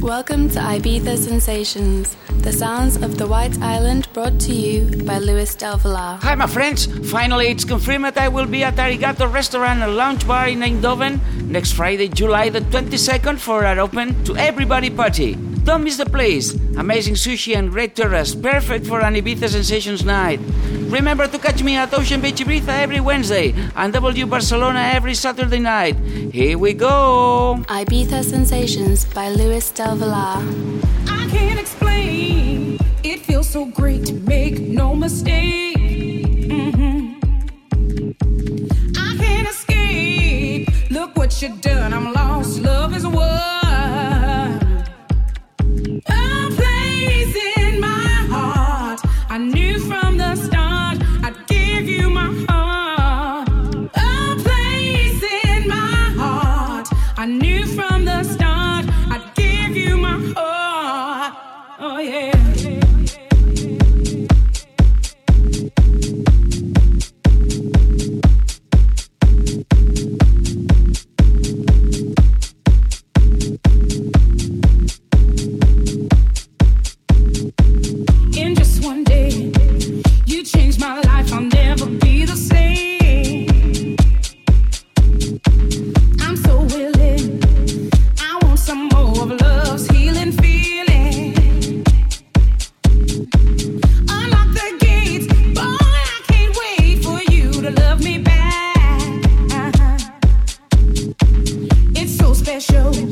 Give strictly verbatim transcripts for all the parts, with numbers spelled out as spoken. Welcome to Ibiza Sensations, the sounds of the White Island brought to you by Luis Del Villar. Hi my friends, finally it's confirmed that I will be at Arigato Restaurant and Lounge Bar in Eindhoven next Friday, July the twenty-second for our open to everybody party. Don't miss the place, amazing sushi and great terrace, perfect for an Ibiza Sensations night. Remember to catch me at Ocean Beach Ibiza every Wednesday and W Barcelona every Saturday night. Here we go! Ibiza Sensations by Luis Del Villar. I can't explain, it feels so great, make no mistake. Mm-hmm. I can't escape, look what you've done, I'm lost, love is what. Feel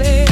it.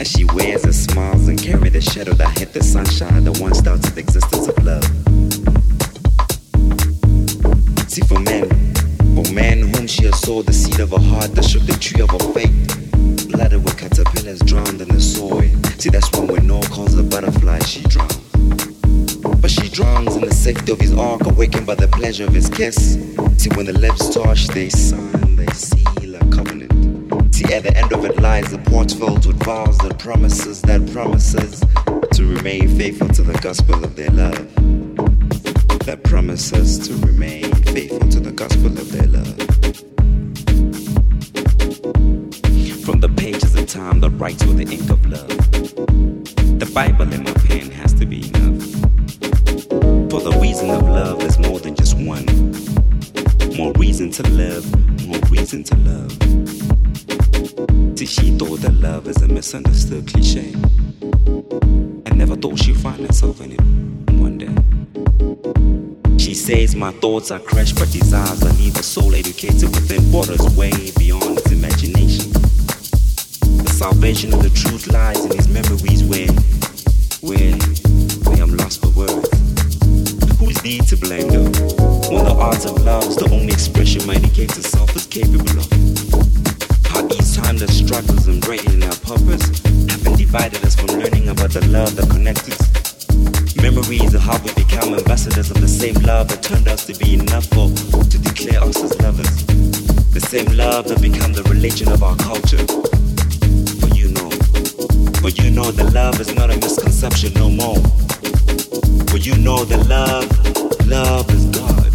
And she wears and smiles and carries the shadow that hit the sunshine, the one starts the existence of love. See, for men, for men whom she has sowed the seed of her heart that shook the tree of her faith, blooded with caterpillars drowned in the soil. See, that's when when no calls the butterfly, she drowns. But she drowns in the safety of his ark, awakened by the pleasure of his kiss. See, when the lips touch, they sign, they seal a covenant. See, at the end of it lies a port filled with vows and promises that promises to remain faithful to the gospel of their love. That promises to remain faithful to the gospel of their love. From the pages of time that writes with the ink of love, the Bible in my pen has to be enough. For the reason of love is more than just one. More reason to live, more reason to love. See, she thought that love is a misunderstood cliche, and never thought she'd find herself in it one day. She says, my thoughts are crushed by desires that leave a soul educated within borders way beyond its imagination. The salvation of the truth lies in these memories where, where, where I'm lost for words. Who is thee to blame though? When the art of love is the only expression my indicator self is capable of. How each time the struggles and breaking our purpose have been divided us from learning about the love that connects us. Memories of how we become ambassadors of the same love that turned us to be enough for to declare us as lovers. The same love that become the religion of our culture. For you know, for you know the love is not a misconception no more. For you know the love, love is God.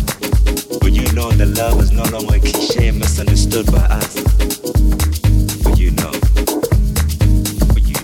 For you know the love is no longer a cliche misunderstood by us. For you know, for you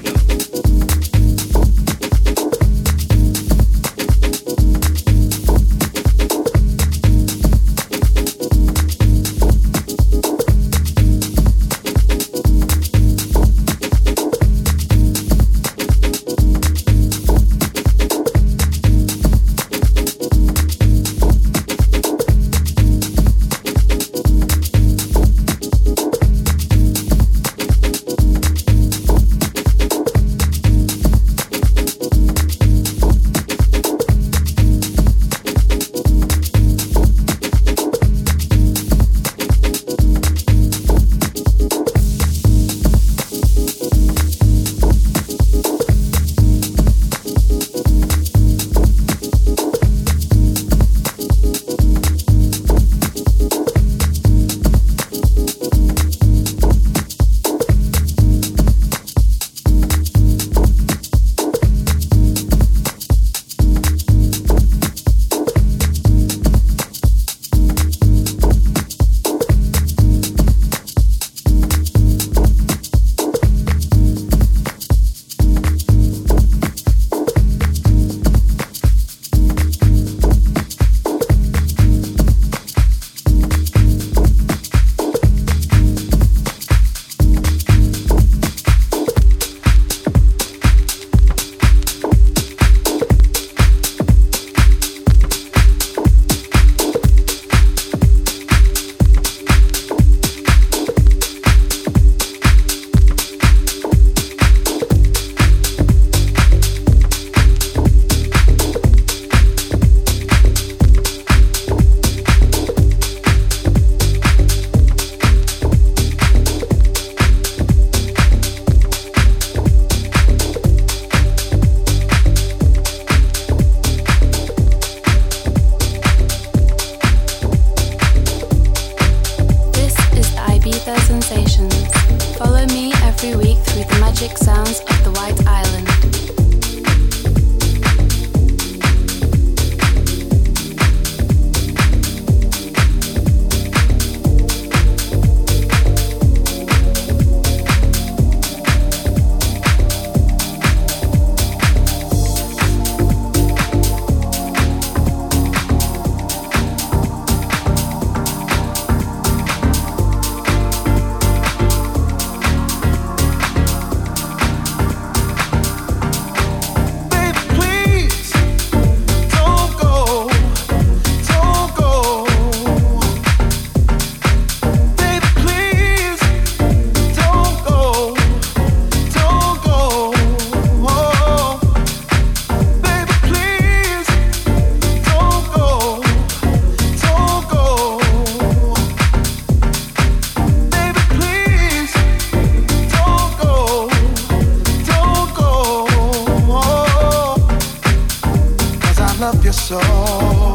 your soul.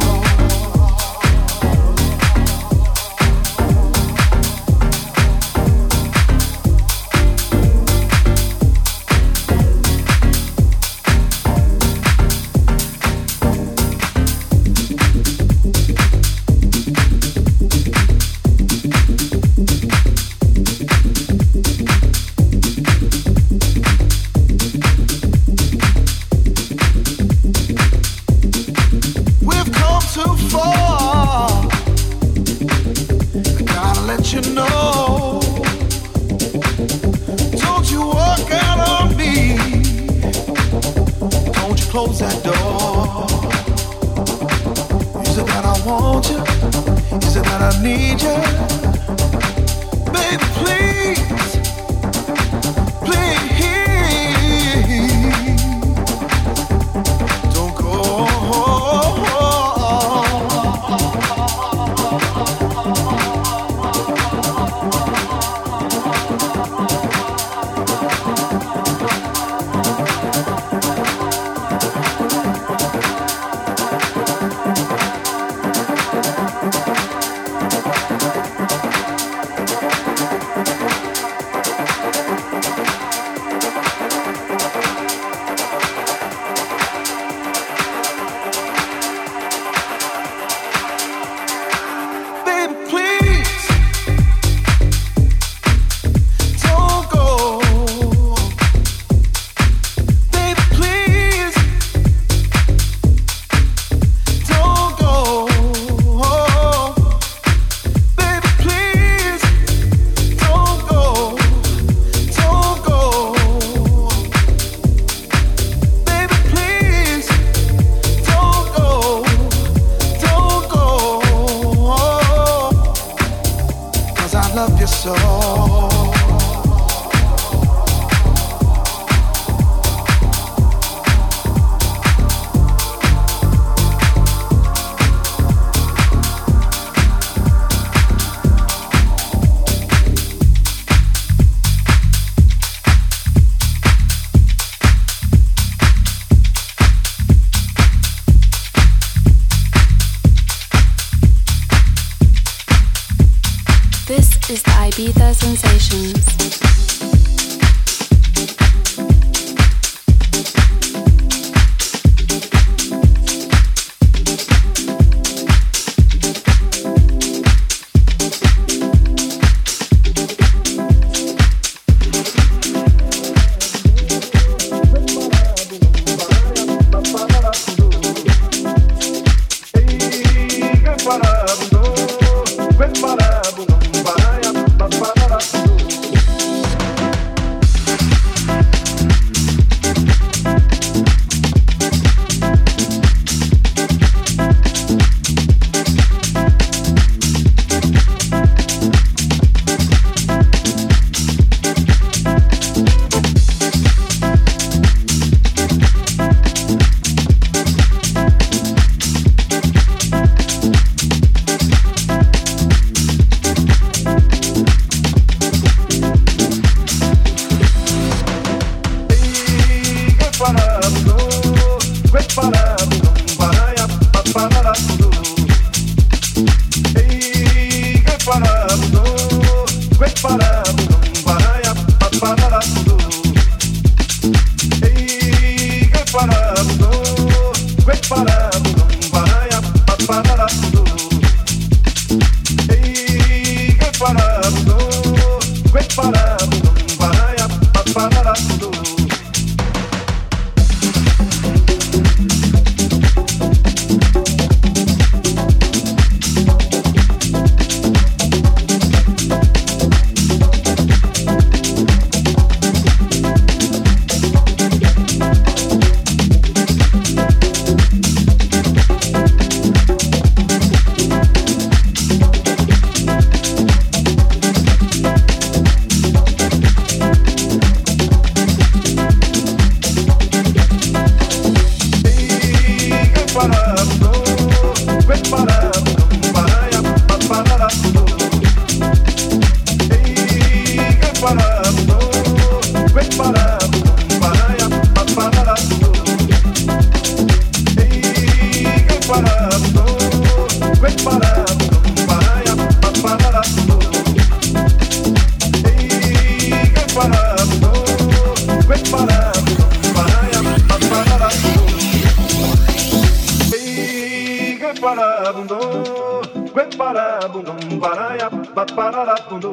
Hey, get para bundo, get para bundo, baraya, bat para bundo.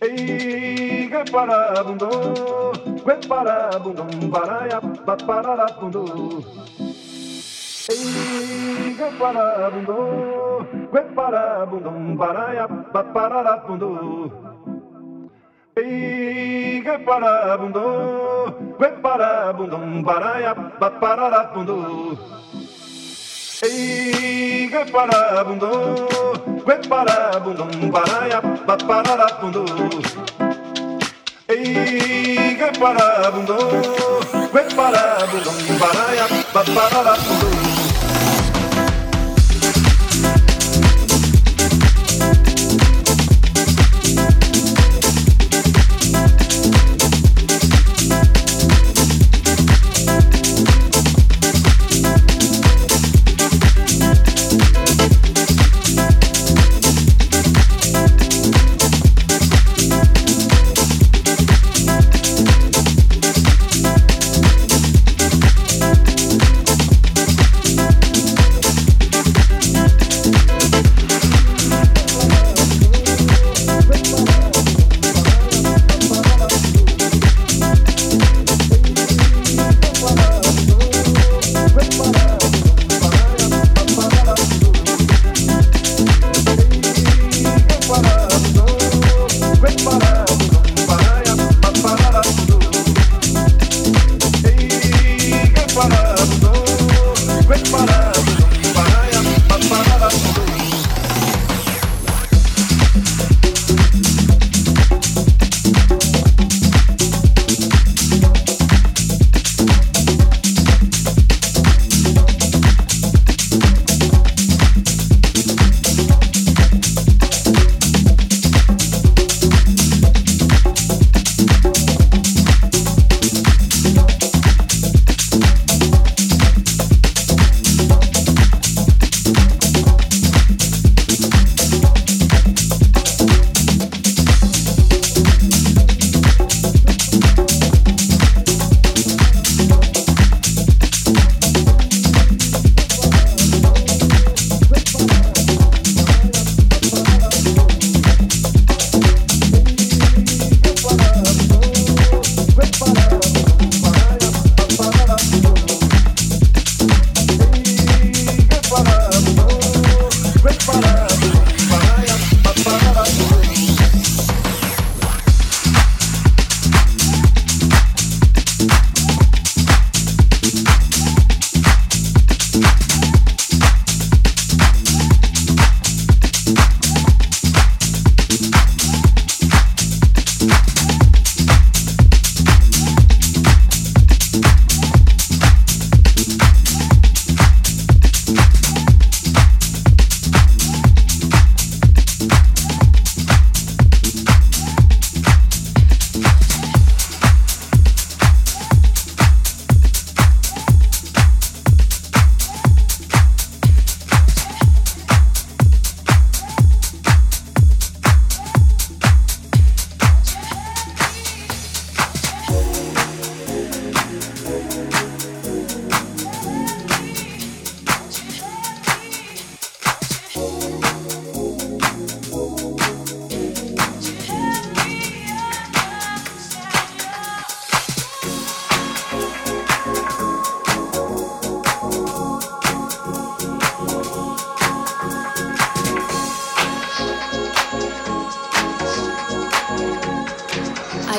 Hey, get para bundo, get para bundo, baraya, bat para bundo.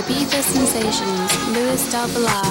Ibiza Sensations, Luis Del Villar.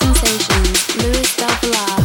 Sensations, Luis Del Villar.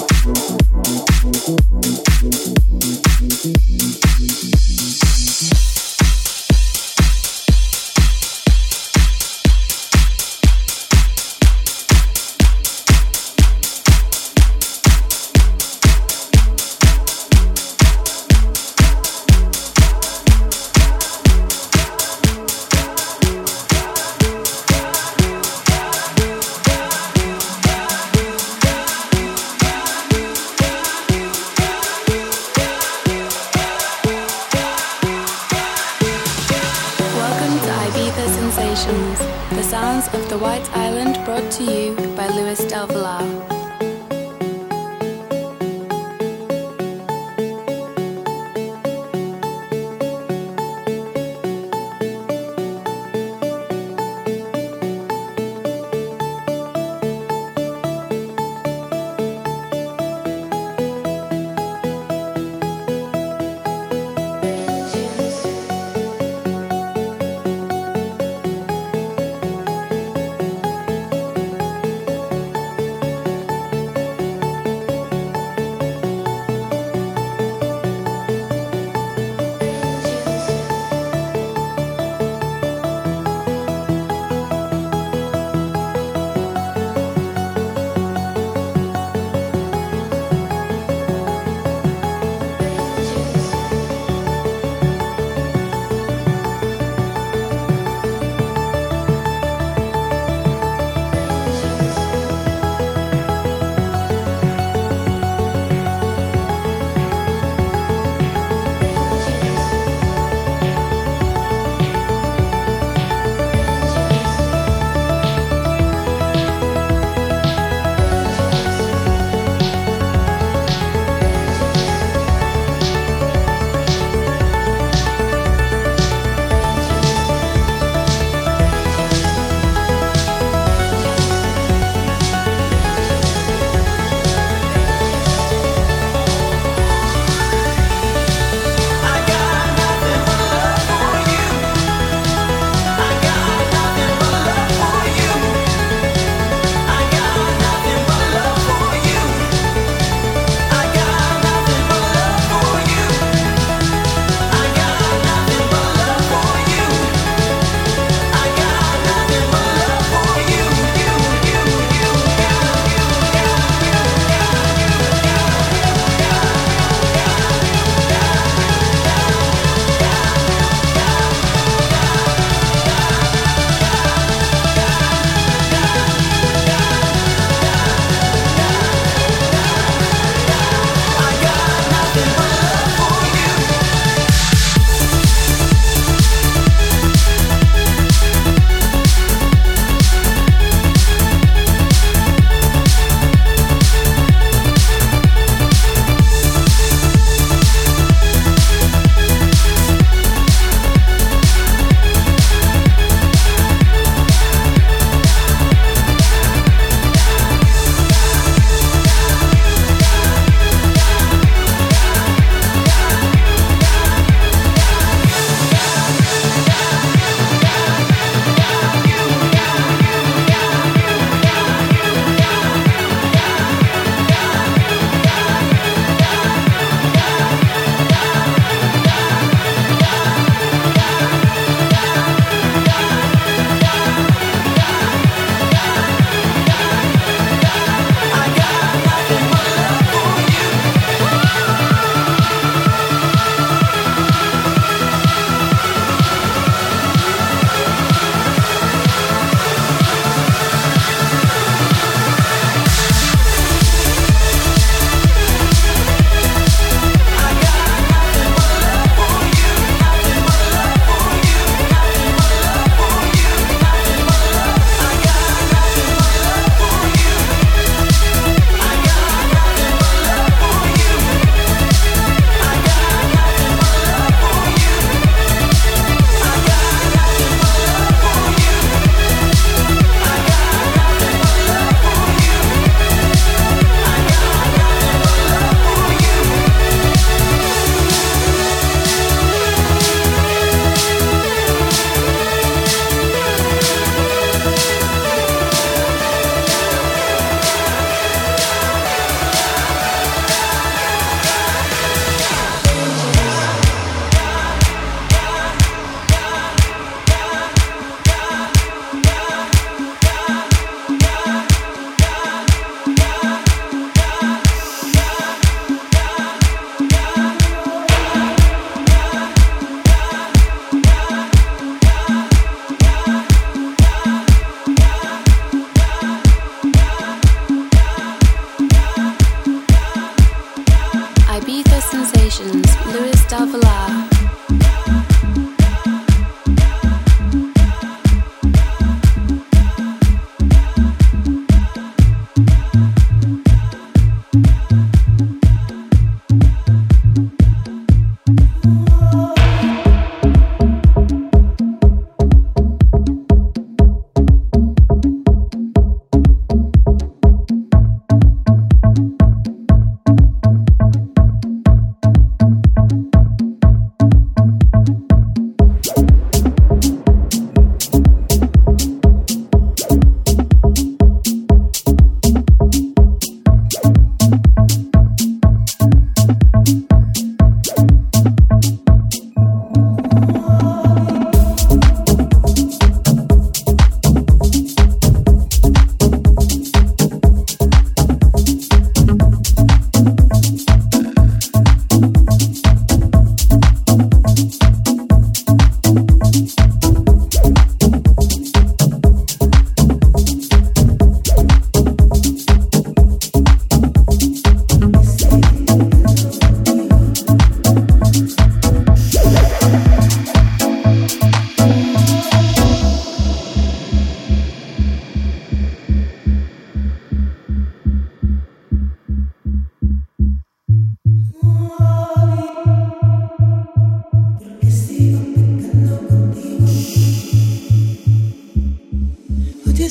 Sensations, the sounds of the White Island brought to you by Luis Del Villar.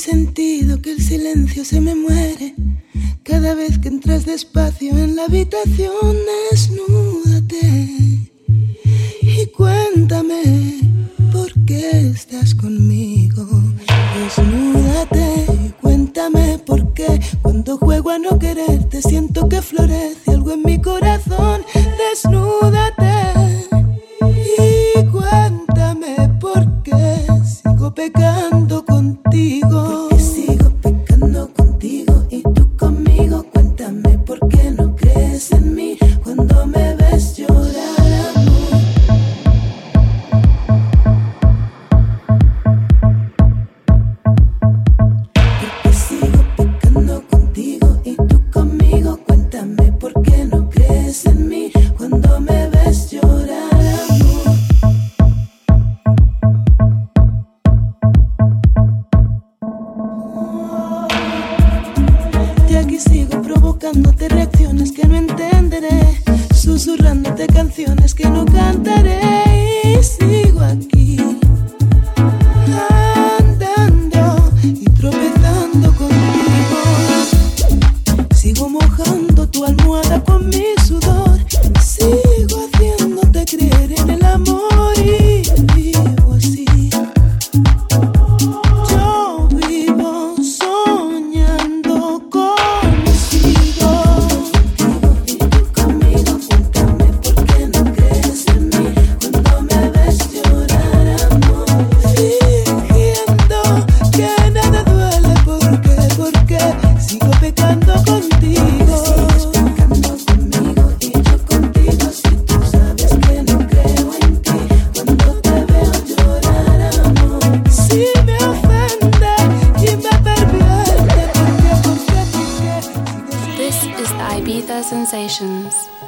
sentido que el silencio se me muere. Cada vez que entras despacio en la habitación, desnúdate y cuéntame por qué estás conmigo. Desnúdate y cuéntame por qué cuando juego a no quererte siento que florece algo en mi corazón. Desnúdate y cuéntame por qué sigo pecando contigo.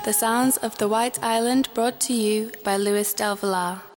The sounds of the White Island brought to you by Luis Del Villar.